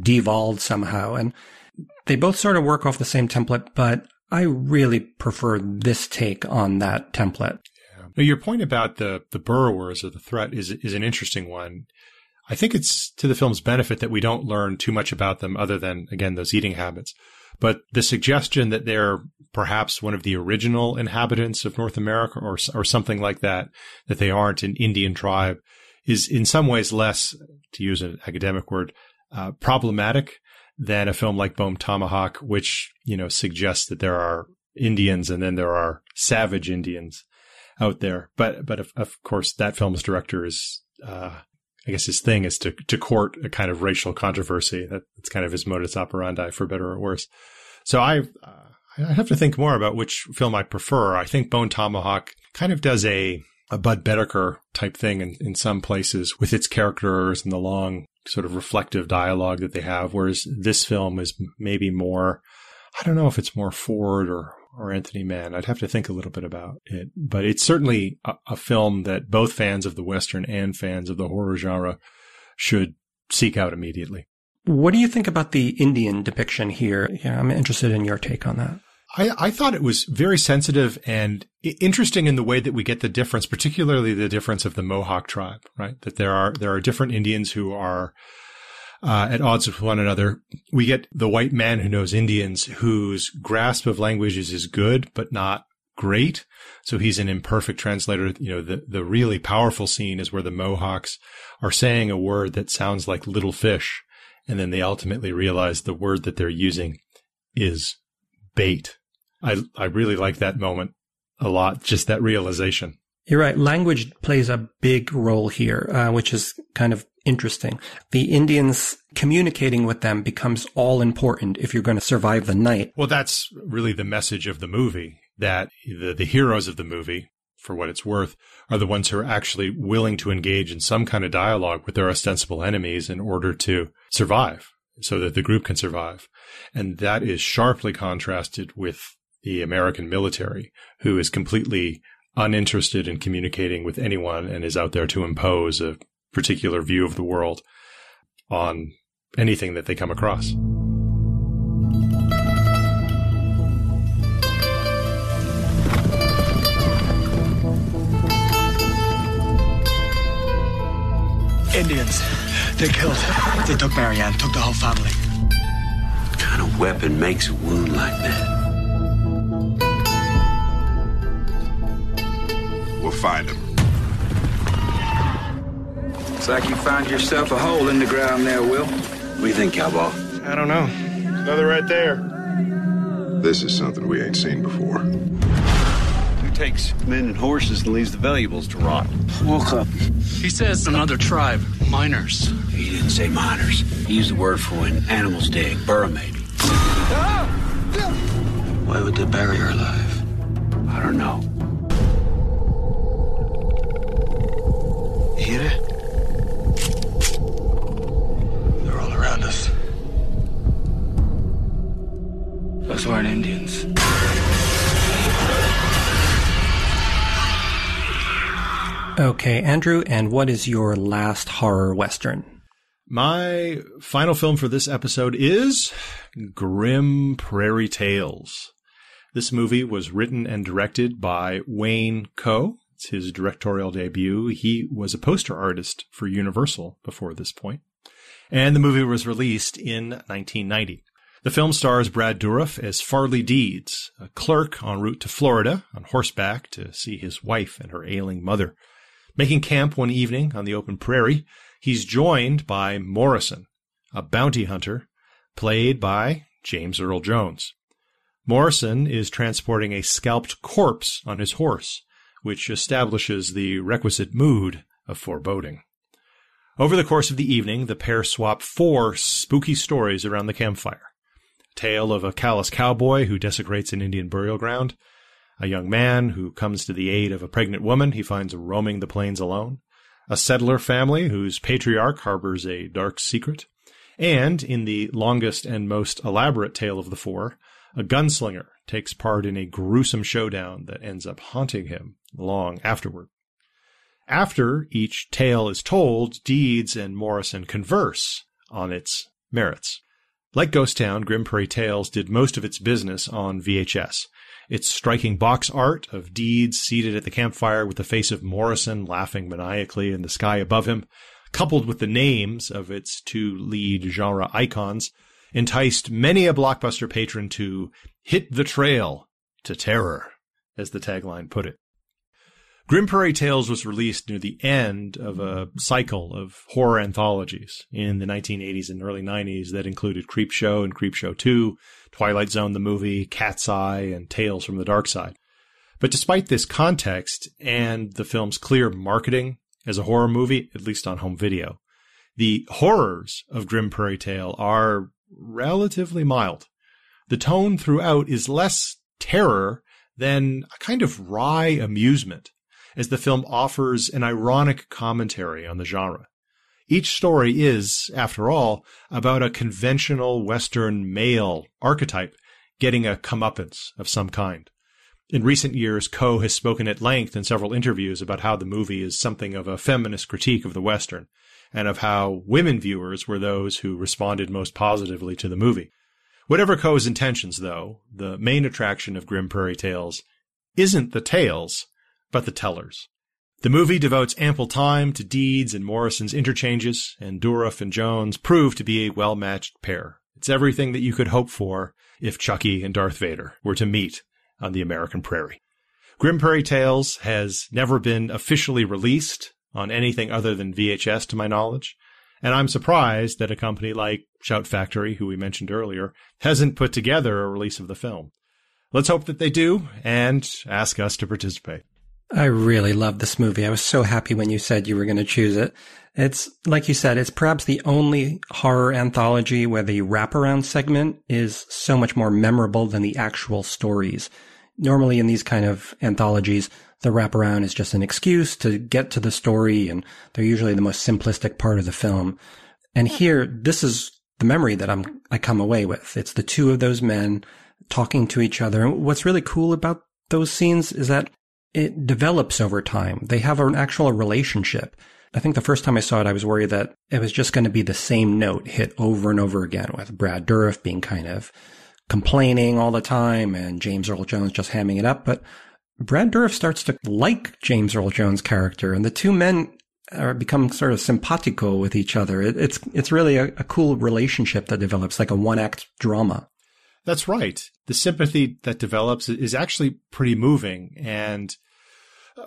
devolved somehow. And they both sort of work off the same template, but I really prefer this take on that template. Yeah. Now, your point about the burrowers or the threat is an interesting one. I think it's to the film's benefit that we don't learn too much about them other than, again, those eating habits. But the suggestion that they're perhaps one of the original inhabitants of North America or something like that, that they aren't an Indian tribe, is in some ways less, to use an academic word, problematic than a film like Bone Tomahawk, which, you know, suggests that there are Indians and then there are savage Indians out there. But of course, that film's director is I guess his thing is to court a kind of racial controversy. That's kind of his modus operandi, for better or worse. So I have to think more about which film I prefer. I think Bone Tomahawk kind of does a Bud Baedeker type thing in some places with its characters and the long sort of reflective dialogue that they have, whereas this film is maybe more, I don't know if it's more Ford or Anthony Mann. I'd have to think a little bit about it. But it's certainly a film that both fans of the Western and fans of the horror genre should seek out immediately. What do you think about the Indian depiction here? Yeah, I'm interested in your take on that. I thought it was very sensitive and interesting in the way that we get the difference, particularly the difference of the Mohawk tribe, right? That there are different Indians who are at odds with one another. We get the white man who knows Indians, whose grasp of languages is good, but not great. So he's an imperfect translator. You know, the really powerful scene is where the Mohawks are saying a word that sounds like little fish. And then they ultimately realize the word that they're using is bait. I really like that moment a lot, just that realization. You're right. Language plays a big role here, which is kind of interesting. The Indians communicating with them becomes all important if you're going to survive the night. Well, that's really the message of the movie, that the heroes of the movie, for what it's worth, are the ones who are actually willing to engage in some kind of dialogue with their ostensible enemies in order to survive, so that the group can survive. And that is sharply contrasted with the American military, who is completely uninterested in communicating with anyone and is out there to impose a particular view of the world on anything that they come across. Indians, they killed. They took Marianne, took the whole family. What kind of weapon makes a wound like that? We'll find him. Looks like you found yourself a hole in the ground there, Will. What do you think, Cowboy? I don't know. There's another right there. This is something we ain't seen before. Who takes men and horses and leaves the valuables to rot? Woke up. He says another tribe, miners. He didn't say miners. He used the word for when animals dig, burrow maybe. Ah! Why would they bury her alive? I don't know. You hear it? Okay, Andrew, and what is your last horror Western? My final film for this episode is Grim Prairie Tales. This movie was written and directed by Wayne Coe. It's his directorial debut. He was a poster artist for Universal before this point. And the movie was released in 1990. The film stars Brad Dourif as Farley Deeds, a clerk en route to Florida on horseback to see his wife and her ailing mother. Making camp one evening on the open prairie, he's joined by Morrison, a bounty hunter, played by James Earl Jones. Morrison is transporting a scalped corpse on his horse, which establishes the requisite mood of foreboding. Over the course of the evening, the pair swap 4 spooky stories around the campfire. Tale of a callous cowboy who desecrates an Indian burial ground, a young man who comes to the aid of a pregnant woman he finds roaming the plains alone, a settler family whose patriarch harbors a dark secret, and, in the longest and most elaborate tale of the 4, a gunslinger takes part in a gruesome showdown that ends up haunting him long afterward. After each tale is told, Deeds and Morrison converse on its merits. Like Ghost Town, Grim Prairie Tales did most of its business on VHS. Its striking box art of Deeds seated at the campfire with the face of Morrison laughing maniacally in the sky above him, coupled with the names of its 2 lead genre icons, enticed many a blockbuster patron to hit the trail to terror, as the tagline put it. Grim Prairie Tales was released near the end of a cycle of horror anthologies in the 1980s and early 90s that included Creepshow and Creepshow 2, Twilight Zone the movie, Cat's Eye, and Tales from the Dark Side. But despite this context and the film's clear marketing as a horror movie, at least on home video, the horrors of Grim Prairie Tale are relatively mild. The tone throughout is less terror than a kind of wry amusement, as the film offers an ironic commentary on the genre. Each story is, after all, about a conventional Western male archetype getting a comeuppance of some kind. In recent years, Coe has spoken at length in several interviews about how the movie is something of a feminist critique of the Western, and of how women viewers were those who responded most positively to the movie. Whatever Coe's intentions, though, the main attraction of Grim Prairie Tales isn't the tales, but the tellers. The movie devotes ample time to Deeds and Morrison's interchanges, and Dourif and Jones prove to be a well-matched pair. It's everything that you could hope for if Chucky and Darth Vader were to meet on the American prairie. Grim Prairie Tales has never been officially released on anything other than VHS to my knowledge, and I'm surprised that a company like Shout Factory, who we mentioned earlier, hasn't put together a release of the film. Let's hope that they do, and ask us to participate. I really love this movie. I was so happy when you said you were going to choose it. It's, like you said, it's perhaps the only horror anthology where the wraparound segment is so much more memorable than the actual stories. Normally in these kind of anthologies, the wraparound is just an excuse to get to the story, and they're usually the most simplistic part of the film. And here, this is the memory that I come away with. It's the 2 of those men talking to each other. And what's really cool about those scenes is that it develops over time. They have an actual relationship. I think the first time I saw it, I was worried that it was just going to be the same note hit over and over again, with Brad Dourif being kind of complaining all the time and James Earl Jones just hamming it up. But Brad Dourif starts to like James Earl Jones' character, and the 2 men become sort of simpatico with each other. It's really a cool relationship that develops, like a one-act drama. That's right. The sympathy that develops is actually pretty moving. And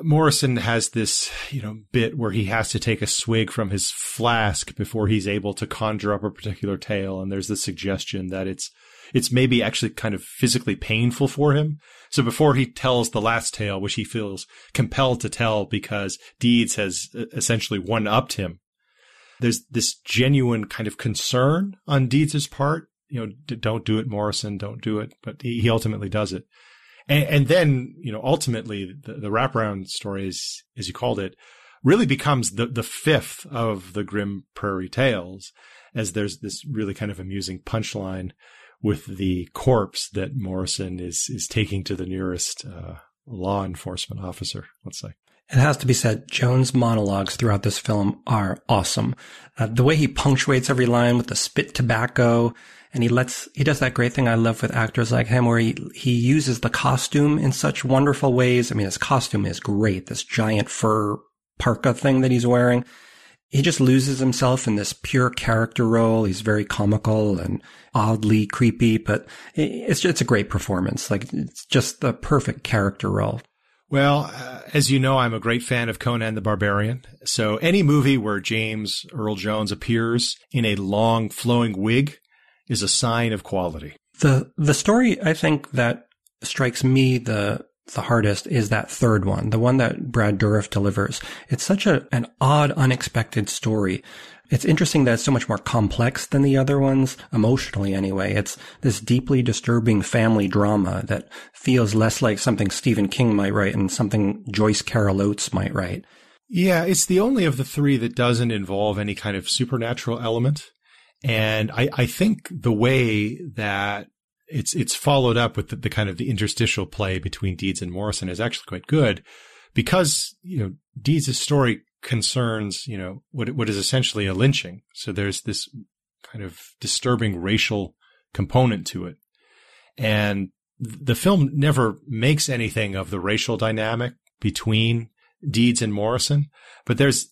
Morrison has this, bit where he has to take a swig from his flask before he's able to conjure up a particular tale. And there's the suggestion that it's maybe actually kind of physically painful for him. So before he tells the last tale, which he feels compelled to tell because Deeds has essentially one-upped him, there's this genuine kind of concern on Deeds' part. Don't do it, Morrison, don't do it. But he ultimately does it. And then, ultimately the wraparound story, is, as you called it, really becomes the 5th of the Grim Prairie Tales, as there's this really kind of amusing punchline with the corpse that Morrison is taking to the nearest law enforcement officer, let's say. It has to be said, Jones' monologues throughout this film are awesome. The way he punctuates every line with the spit tobacco, and he does that great thing I love with actors like him, where he uses the costume in such wonderful ways. I mean, his costume is great. This giant fur parka thing that he's wearing. He just loses himself in this pure character role. He's very comical and oddly creepy, but it's a great performance. Like, it's just the perfect character role. Well, as you know, I'm a great fan of Conan the Barbarian. So any movie where James Earl Jones appears in a long flowing wig is a sign of quality. The story, I think, that strikes me the hardest is that third one, the one that Brad Dourif delivers. It's such an odd, unexpected story. It's interesting that it's so much more complex than the other ones, emotionally anyway. It's this deeply disturbing family drama that feels less like something Stephen King might write and something Joyce Carol Oates might write. Yeah, it's the only of the three that doesn't involve any kind of supernatural element. And I think the way that it's followed up with the kind of the interstitial play between Deeds and Morrison is actually quite good, because, you know, Deeds' story concerns, you know, what is essentially a lynching. So there's this kind of disturbing racial component to it. And the film never makes anything of the racial dynamic between Deeds and Morrison, but there's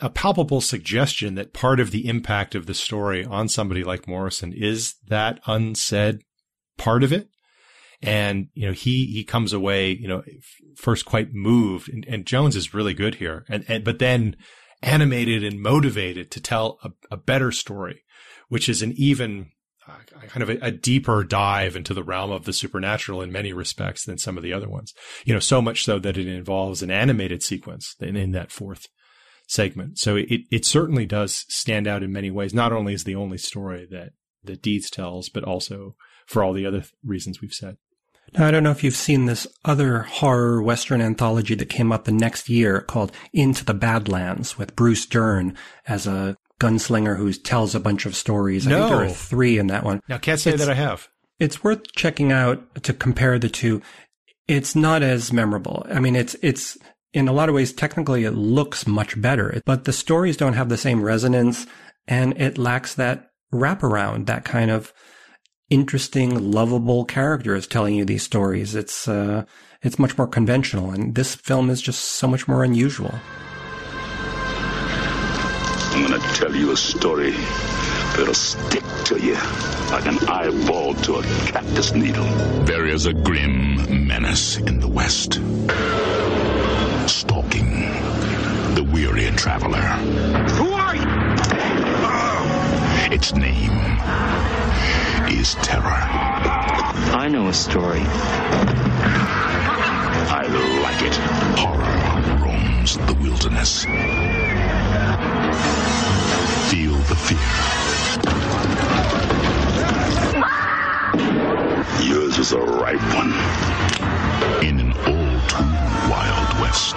a palpable suggestion that part of the impact of the story on somebody like Morrison is that unsaid part of it. And, you know, he comes away, you know, first quite moved, and Jones is really good here, but then animated and motivated to tell a better story, which is an even kind of a deeper dive into the realm of the supernatural in many respects than some of the other ones, you know, so much so that it involves an animated sequence in that fourth segment. So it certainly does stand out in many ways. Not only is the only story that Deeds tells, but also for all the other reasons we've said. Now, I don't know if you've seen this other horror Western anthology that came out the next year called Into the Badlands, with Bruce Dern as a gunslinger who tells a bunch of stories. No. I think there are three in that one. Now, can't say that I have. It's worth checking out to compare the two. It's not as memorable. I mean, it's in a lot of ways, technically, it looks much better, but the stories don't have the same resonance, and it lacks that wraparound, that kind of interesting, lovable characters telling you these stories. It's much more conventional, and this film is just so much more unusual. I'm going to tell you a story that'll stick to you like an eyeball to a cactus needle. There is a grim menace in the West, stalking the weary traveler. Who are you? Its name is terror. I know a story. I like it. Horror roams the wilderness. Feel the fear. Ah! Yours is a ripe one. In an Wild West.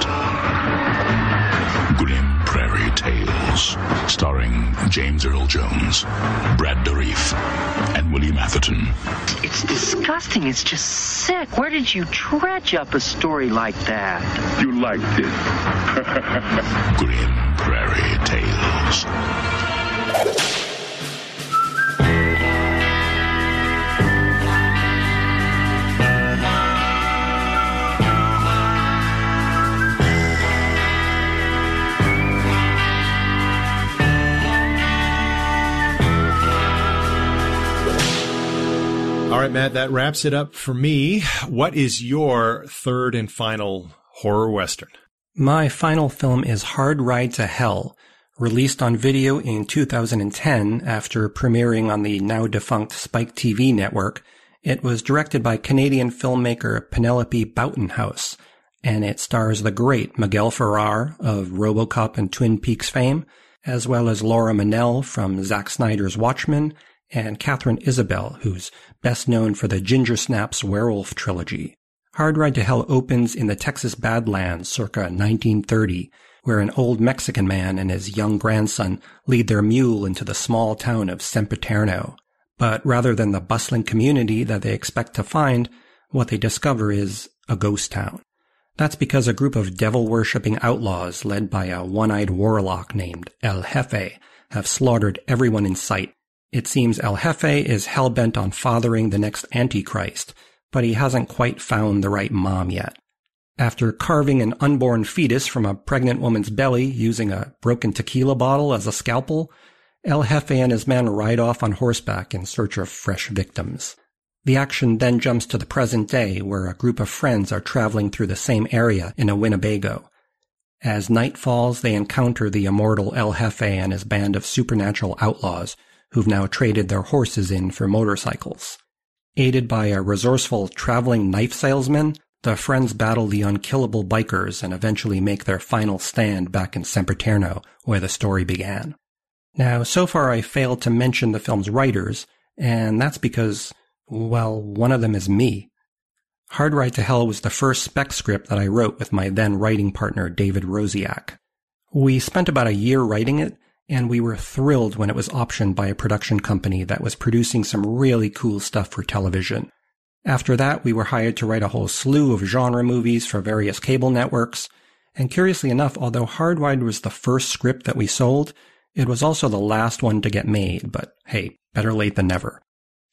Grim Prairie Tales, starring James Earl Jones, Brad Dourif, and William Atherton. It's disgusting. It's just sick. Where did you dredge up a story like that? You liked it. Grim Prairie Tales. All right, Matt, that wraps it up for me. What is your third and final horror Western? My final film is Hard Ride to Hell, released on video in 2010 after premiering on the now-defunct Spike TV network. It was directed by Canadian filmmaker Penelope Boughtonhouse, and it stars the great Miguel Ferrar of RoboCop and Twin Peaks fame, as well as Laura Mannell from Zack Snyder's Watchmen, and Catherine Isabel, who's best known for the Ginger Snaps Werewolf trilogy. Hard Ride to Hell opens in the Texas Badlands circa 1930, where an old Mexican man and his young grandson lead their mule into the small town of Sempiterno. But rather than the bustling community that they expect to find, what they discover is a ghost town. That's because a group of devil-worshipping outlaws led by a one-eyed warlock named El Jefe have slaughtered everyone in sight. It seems El Jefe is hell-bent on fathering the next Antichrist, but he hasn't quite found the right mom yet. After carving an unborn fetus from a pregnant woman's belly using a broken tequila bottle as a scalpel, El Jefe and his men ride off on horseback in search of fresh victims. The action then jumps to the present day, where a group of friends are traveling through the same area in a Winnebago. As night falls, they encounter the immortal El Jefe and his band of supernatural outlaws, who've now traded their horses in for motorcycles. Aided by a resourceful traveling knife salesman, the friends battle the unkillable bikers and eventually make their final stand back in Semperterno, where the story began. Now, so far I failed to mention the film's writers, and that's because, well, one of them is me. Hard Ride to Hell was the first spec script that I wrote with my then writing partner David Rosiak. We spent about a year writing it, and we were thrilled when it was optioned by a production company that was producing some really cool stuff for television. After that, we were hired to write a whole slew of genre movies for various cable networks, and curiously enough, although Hard Ride was the first script that we sold, it was also the last one to get made, but hey, better late than never.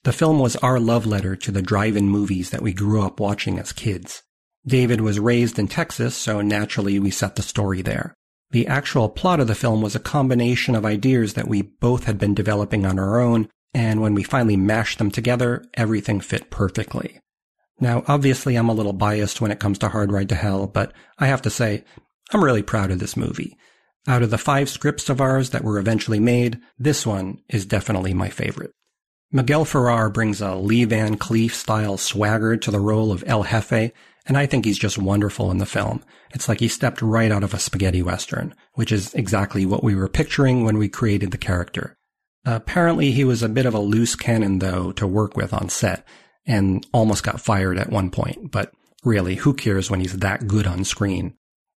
The film was our love letter to the drive-in movies that we grew up watching as kids. David was raised in Texas, so naturally we set the story there. The actual plot of the film was a combination of ideas that we both had been developing on our own, and when we finally mashed them together, everything fit perfectly. Now, obviously I'm a little biased when it comes to Hard Ride to Hell, but I have to say, I'm really proud of this movie. Out of the 5 scripts of ours that were eventually made, this one is definitely my favorite. Miguel Ferrar brings a Lee Van Cleef-style swagger to the role of El Jefe, and I think he's just wonderful in the film. It's like he stepped right out of a spaghetti western, which is exactly what we were picturing when we created the character. Apparently he was a bit of a loose cannon, though, to work with on set, and almost got fired at one point, but really, who cares when he's that good on screen?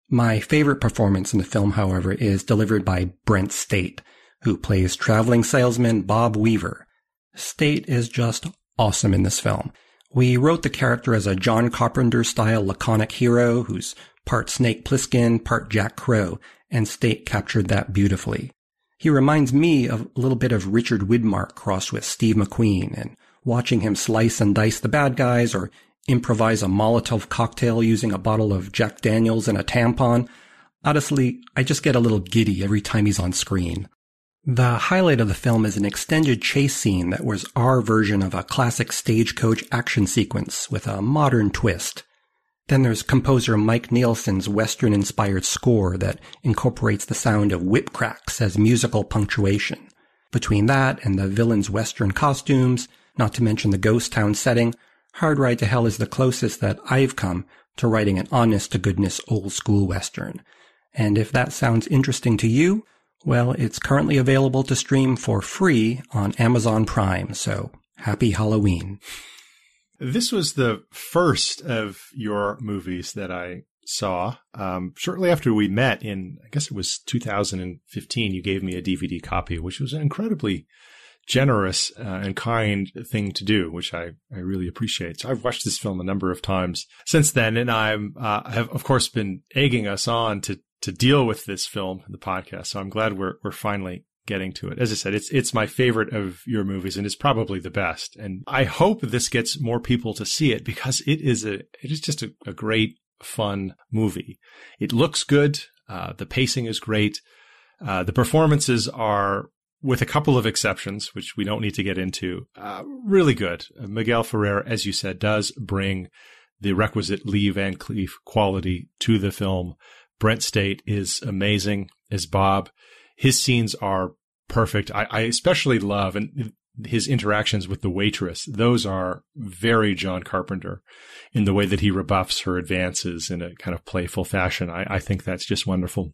My favorite performance in the film, however, is delivered by Brent State, who plays traveling salesman Bob Weaver. State is just awesome in this film. We wrote the character as a John Carpenter-style laconic hero who's part Snake Plissken, part Jack Crow, and State captured that beautifully. He reminds me of a little bit of Richard Widmark crossed with Steve McQueen, and watching him slice and dice the bad guys or improvise a Molotov cocktail using a bottle of Jack Daniels and a tampon. Honestly, I just get a little giddy every time he's on screen. The highlight of the film is an extended chase scene that was our version of a classic stagecoach action sequence with a modern twist. Then there's composer Mike Nielsen's Western-inspired score that incorporates the sound of whip cracks as musical punctuation. Between that and the villains' Western costumes, not to mention the Ghost Town setting, Hard Ride to Hell is the closest that I've come to writing an honest-to-goodness old-school Western. And if that sounds interesting to you, well, it's currently available to stream for free on Amazon Prime, so happy Halloween. This was the first of your movies that I saw. Shortly after we met in, I guess it was 2015, you gave me a DVD copy, which was an incredibly generous and kind thing to do, which I really appreciate. So I've watched this film a number of times since then, and I have, of course, been egging us on to deal with this film in the podcast. So I'm glad we're finally getting to it. As I said, it's my favorite of your movies, and it's probably the best. And I hope this gets more people to see it, because it is just a great, fun movie. It looks good. The pacing is great. The performances are, with a couple of exceptions, which we don't need to get into, really good. Miguel Ferrer, as you said, does bring the requisite Lee Van Cleef quality to the film. Brent State is amazing as Bob. His scenes are perfect. I especially love and his interactions with the waitress. Those are very John Carpenter in the way that he rebuffs her advances in a kind of playful fashion. I think that's just wonderful.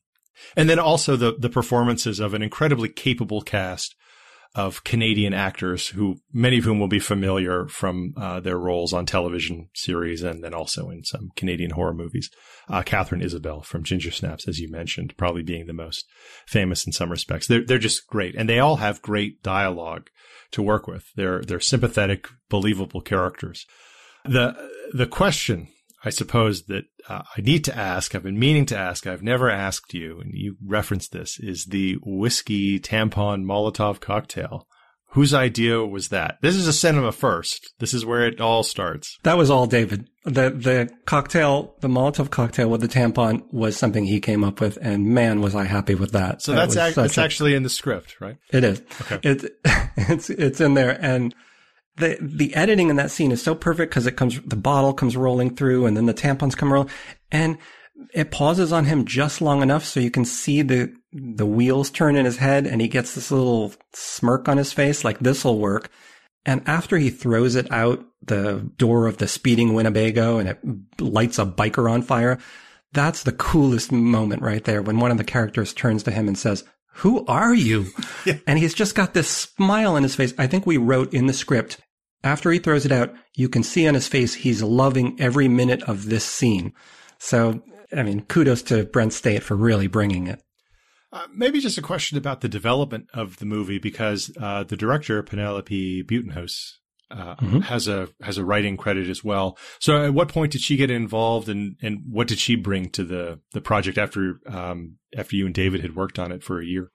And then also the performances of an incredibly capable cast of Canadian actors, who many of whom will be familiar from their roles on television series and then also in some Canadian horror movies. Catherine Isabel from Ginger Snaps, as you mentioned, probably being the most famous in some respects. They're just great. And they all have great dialogue to work with. They're sympathetic, believable characters. The question I suppose that I need to ask, I've been meaning to ask, I've never asked you, and you referenced this, is the whiskey tampon Molotov cocktail. Whose idea was that? This is a cinema first. This is where it all starts. That was all David. The cocktail, the Molotov cocktail with the tampon was something he came up with, and man, was I happy with that. So that's actually in the script, right? It is. Okay. It's in there, and the editing in that scene is so perfect because it comes, the bottle comes rolling through, and then the tampons come rolling, and it pauses on him just long enough so you can see the wheels turn in his head, and he gets this little smirk on his face, like this'll work. And after he throws it out the door of the speeding Winnebago and it lights a biker on fire, that's the coolest moment right there, when one of the characters turns to him and says, "Who are you?" Yeah. And he's just got this smile on his face. I think we wrote in the script, after he throws it out, you can see on his face he's loving every minute of this scene. So, I mean, kudos to Brent State for really bringing it. Maybe just a question about the development of the movie, because the director, Penelope Butenhos, has a writing credit as well. So at what point did she get involved, and what did she bring to the project after you and David had worked on it for a year?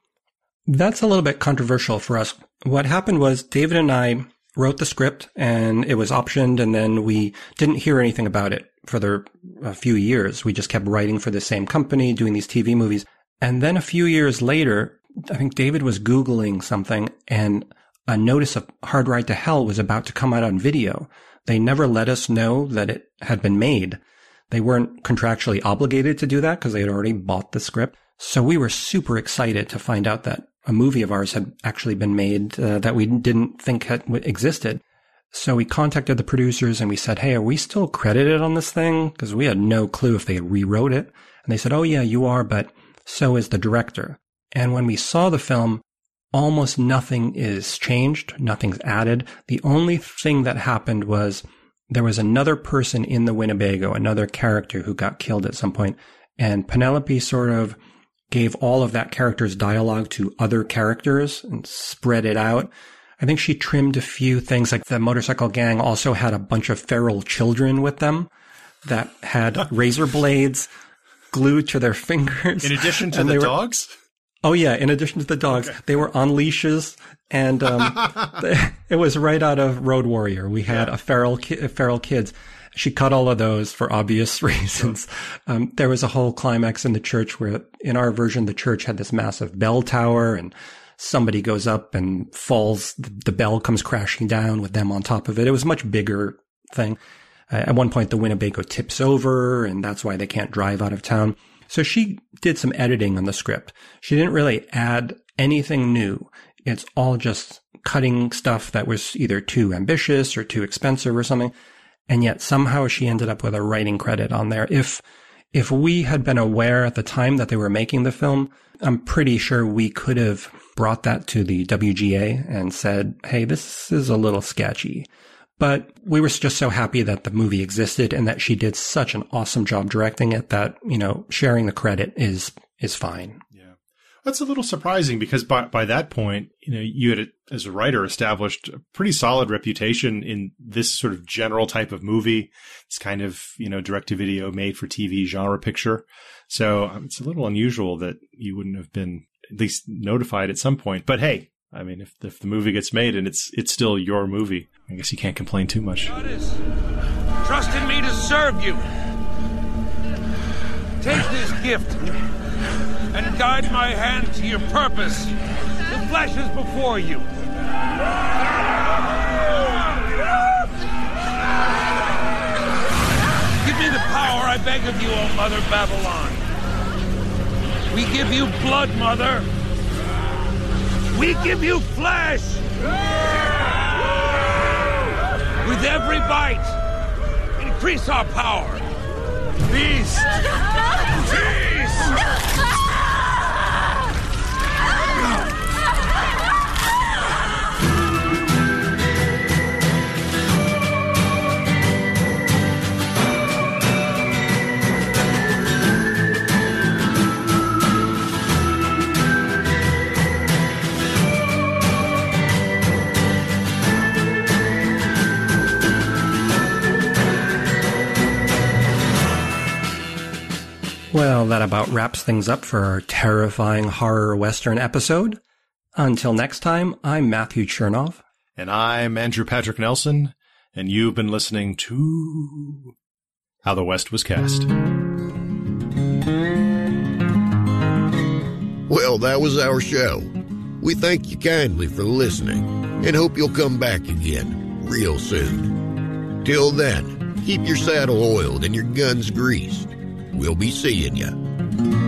That's a little bit controversial for us. What happened was David and I wrote the script, and it was optioned, and then we didn't hear anything about it for a few years. We just kept writing for the same company, doing these TV movies. And then a few years later, I think David was Googling something, and a notice of Hard Ride to Hell was about to come out on video. They never let us know that it had been made. They weren't contractually obligated to do that because they had already bought the script. So we were super excited to find out that a movie of ours had actually been made that we didn't think had existed. So we contacted the producers and we said, "Hey, are we still credited on this thing?" Because we had no clue if they rewrote it. And they said, "Oh yeah, you are, but so is the director." And when we saw the film, almost nothing is changed. Nothing's added. The only thing that happened was there was another person in the Winnebago, another character who got killed at some point. And Penelope sort of gave all of that character's dialogue to other characters and spread it out. I think she trimmed a few things, like the motorcycle gang also had a bunch of feral children with them that had razor blades glued to their fingers. In addition to the dogs? Oh, yeah. In addition to the dogs. Okay. They were on leashes, and it was right out of Road Warrior. We had feral kids. She cut all of those for obvious reasons. Sure. There was a whole climax in the church where, in our version, the church had this massive bell tower, and somebody goes up and falls. The bell comes crashing down with them on top of it. It was a much bigger thing. At one point, the Winnebago tips over, and that's why they can't drive out of town. So she did some editing on the script. She didn't really add anything new. It's all just cutting stuff that was either too ambitious or too expensive or something. And yet somehow she ended up with a writing credit on there. If we had been aware at the time that they were making the film, I'm pretty sure we could have brought that to the WGA and said, "Hey, this is a little sketchy." But we were just so happy that the movie existed and that she did such an awesome job directing it that, you know, sharing the credit is fine. Yeah. That's a little surprising because by that point, you know, you had, as a writer, established a pretty solid reputation in this sort of general type of movie. It's kind of, you know, direct-to-video, made-for-TV genre picture. So it's a little unusual that you wouldn't have been at least notified at some point. But hey, I mean, if the movie gets made and it's still your movie, I guess you can't complain too much. Trusted me to serve you. Take this gift and guide my hand to your purpose. The flesh is before you. Give me the power, I beg of you, O Mother Babylon. We give you blood, Mother. We give you flesh! With every bite, increase our power. Beast! Beast! that about wraps things up for our terrifying horror western episode. Until next time, I'm Matthew Chernoff. And I'm Andrew Patrick Nelson. And you've been listening to How the West Was Cast. Well, that was our show. We thank you kindly for listening and hope you'll come back again real soon. Till then, keep your saddle oiled and your guns greased. We'll be seeing you.